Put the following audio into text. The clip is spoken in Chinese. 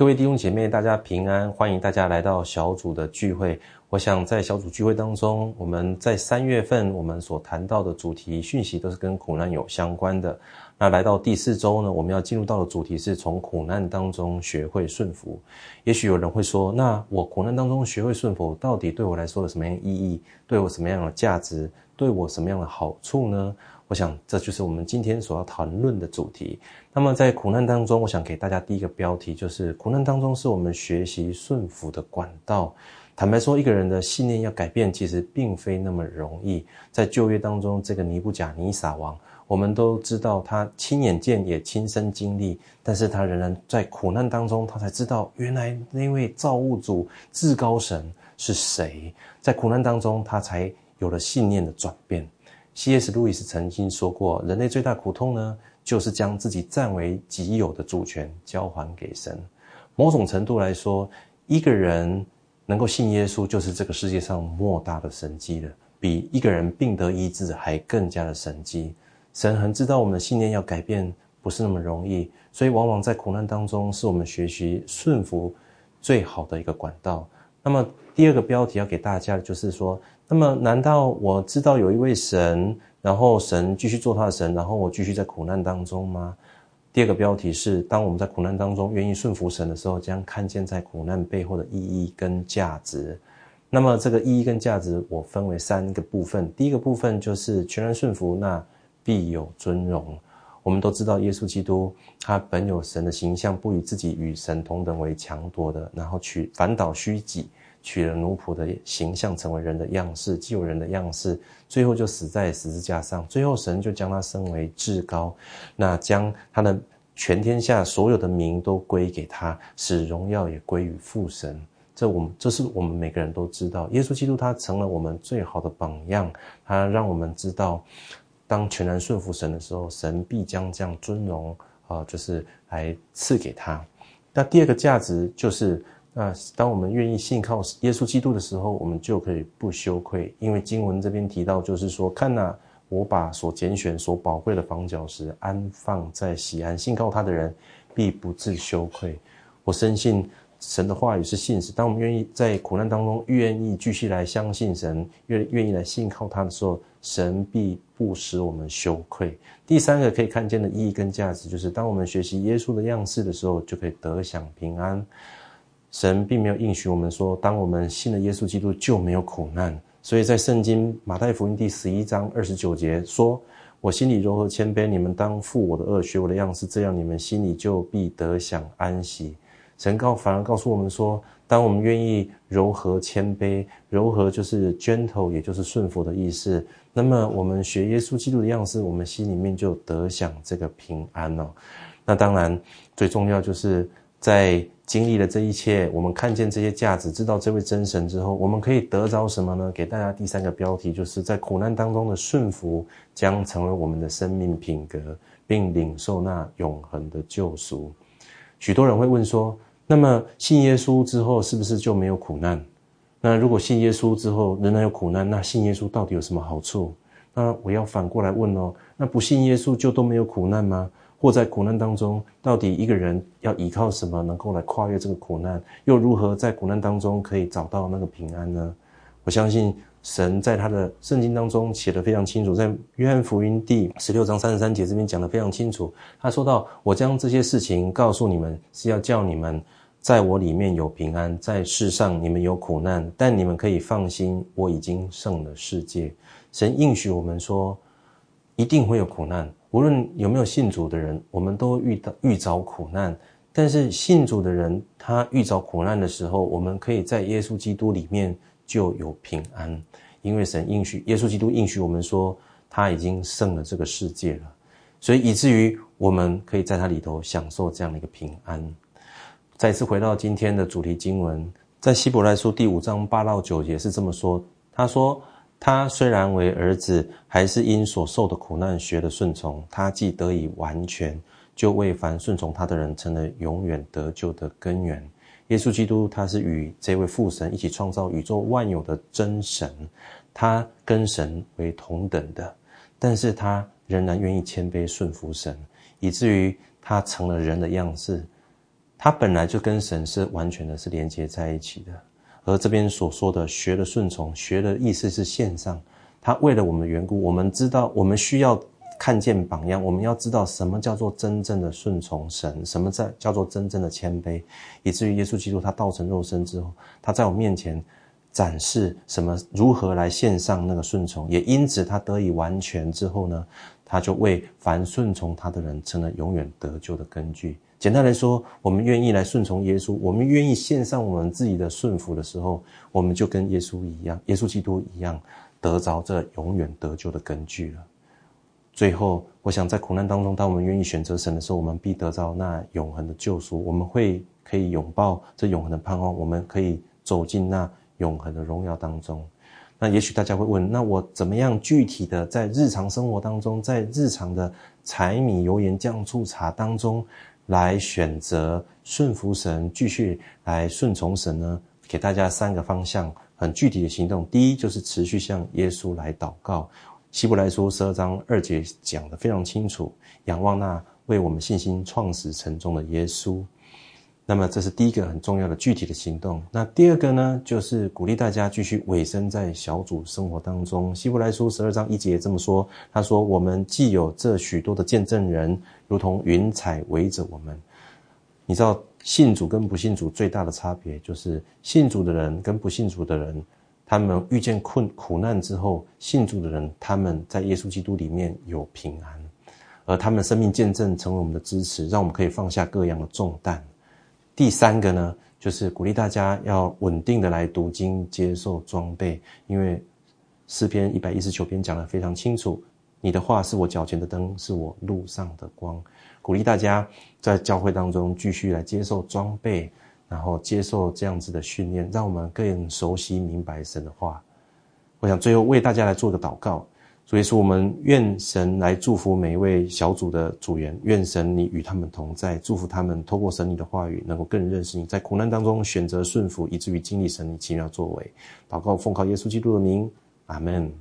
各位弟兄姐妹，大家平安，欢迎大家来到小组的聚会。我想在小组聚会当中，我们在3月份我们所谈到的主题讯息都是跟苦难有相关的。那来到第4周呢，我们要进入到的主题是从苦难当中学会顺服。也许有人会说，那我苦难当中学会顺服到底对我来说有什么样的意义？对我什么样的价值？对我什么样的好处呢？我想这就是我们今天所要谈论的主题。那么在苦难当中，我想给大家第一个标题就是苦难当中是我们学习顺服的管道。坦白说，一个人的信念要改变其实并非那么容易。在旧约当中，这个尼布甲尼撒王，我们都知道他亲眼见也亲身经历，但是他仍然在苦难当中，他才知道原来那位造物主至高神是谁。在苦难当中，他才有了信念的转变。C.S. Lewis 曾经说过，人类最大苦痛呢，就是将自己占为己有的主权交还给神。某种程度来说，一个人能够信耶稣，就是这个世界上莫大的神迹了，比一个人病得医治还更加的神迹。神很知道我们的信念要改变不是那么容易，所以往往在苦难当中是我们学习顺服最好的一个管道。那么第二个标题要给大家就是说，那么难道我知道有一位神，然后神继续做他的神，然后我继续在苦难当中吗？第二个标题是，当我们在苦难当中愿意顺服神的时候，将看见在苦难背后的意义跟价值。那么这个意义跟价值我分为3个部分。第一个部分就是全然顺服，那必有尊荣。我们都知道耶稣基督他本有神的形象，不以自己与神同等为强夺的，然后反倒虚己，取了奴仆的形象，成为人的样式，既有人的样式，最后就死在十字架上。最后神就将他升为至高，那将他的全天下所有的名都归给他，使荣耀也归于父神。这是我们每个人都知道，耶稣基督他成了我们最好的榜样，他让我们知道当全然顺服神的时候，神必将这样尊荣就是来赐给他。那第二个价值就是当我们愿意信靠耶稣基督的时候，我们就可以不羞愧。因为经文这边提到就是说，看哪，我把所拣选所宝贵的房角石安放在西安，信靠他的人必不致羞愧。我深信神的话语是信实，当我们愿意在苦难当中愿意继续来相信神，愿意来信靠他的时候，神必不使我们羞愧。第三个可以看见的意义跟价值，就是当我们学习耶稣的样式的时候，就可以得享平安。神并没有应许我们说，当我们信了耶稣基督就没有苦难，所以在圣经马太福音第11章29节说，我心里柔和谦卑，你们当负我的恶，学我的样式，这样你们心里就必得享安息。神反而告诉我们说，当我们愿意柔和谦卑，柔和就是 gentle， 也就是顺服的意思，那么我们学耶稣基督的样式，我们心里面就得享这个平安哦。那当然最重要就是在经历了这一切，我们看见这些价值，知道这位真神之后，我们可以得着什么呢？给大家第3个标题，就是在苦难当中的顺服将成为我们的生命品格，并领受那永恒的救赎。许多人会问说，那么信耶稣之后是不是就没有苦难？那如果信耶稣之后仍然有苦难，那信耶稣到底有什么好处？那我要反过来问那不信耶稣就都没有苦难吗？或在苦难当中，到底一个人要依靠什么能够来跨越这个苦难？又如何在苦难当中可以找到那个平安呢？我相信神在他的圣经当中写得非常清楚，在约翰福音第16章33节这边讲得非常清楚，他说到，我将这些事情告诉你们，是要叫你们在我里面有平安，在世上你们有苦难，但你们可以放心，我已经胜了世界。神应许我们说，一定会有苦难，无论有没有信主的人，我们都遇着苦难。但是信主的人，他遇着苦难的时候，我们可以在耶稣基督里面就有平安，因为神应许，耶稣基督应许我们说，他已经胜了这个世界了，所以以至于我们可以在他里头享受这样的一个平安。再次回到今天的主题经文，在希伯来书第5章8到9节是这么说，他说，他虽然为儿子，还是因所受的苦难学了顺从，他既得以完全，就为凡顺从他的人成了永远得救的根源。耶稣基督他是与这位父神一起创造宇宙万有的真神，他跟神为同等的，但是他仍然愿意谦卑顺服神，以至于他成了人的样式，它本来就跟神是完全的是连接在一起的。而这边所说的学的顺从，学的意思是献上，他为了我们的缘故，我们知道我们需要看见榜样，我们要知道什么叫做真正的顺从神，什么叫做真正的谦卑，以至于耶稣基督他道成肉身之后，他在我面前展示什么如何来献上那个顺从，也因此他得以完全之后呢，他就为凡顺从他的人成了永远得救的根据。简单来说，我们愿意来顺从耶稣，我们愿意献上我们自己的顺服的时候，我们就跟耶稣一样，耶稣基督一样，得着这永远得救的根据了。最后我想，在苦难当中，当我们愿意选择神的时候，我们必得到那永恒的救赎，我们会可以拥抱这永恒的盼望，我们可以走进那永恒的荣耀当中。那也许大家会问，那我怎么样具体的在日常生活当中，在日常的柴米油盐酱醋茶当中来选择顺服神，继续来顺从神呢？给大家三个方向，很具体的行动。第一，就是持续向耶稣来祷告。希伯来书12章2节讲得非常清楚，仰望那为我们信心创始成终的耶稣。那么这是第一个很重要的具体的行动。那第二个呢，就是鼓励大家继续委身在小组生活当中。希伯来书12章1节这么说，他说，我们既有这许多的见证人，如同云彩围着我们。你知道信主跟不信主最大的差别，就是信主的人跟不信主的人，他们遇见苦难之后，信主的人他们在耶稣基督里面有平安，而他们生命见证成为我们的支持，让我们可以放下各样的重担。第三个呢，就是鼓励大家要稳定的来读经，接受装备。因为诗篇119篇讲得非常清楚，你的话是我脚前的灯，是我路上的光。鼓励大家在教会当中继续来接受装备，然后接受这样子的训练，让我们更熟悉明白神的话。我想最后为大家来做个祷告。所以说，我们愿神来祝福每一位小组的组员，愿神你与他们同在，祝福他们透过神你的话语能够更认识你，在苦难当中选择顺服，以至于经历神你奇妙作为。祷告奉靠耶稣基督的名，阿们。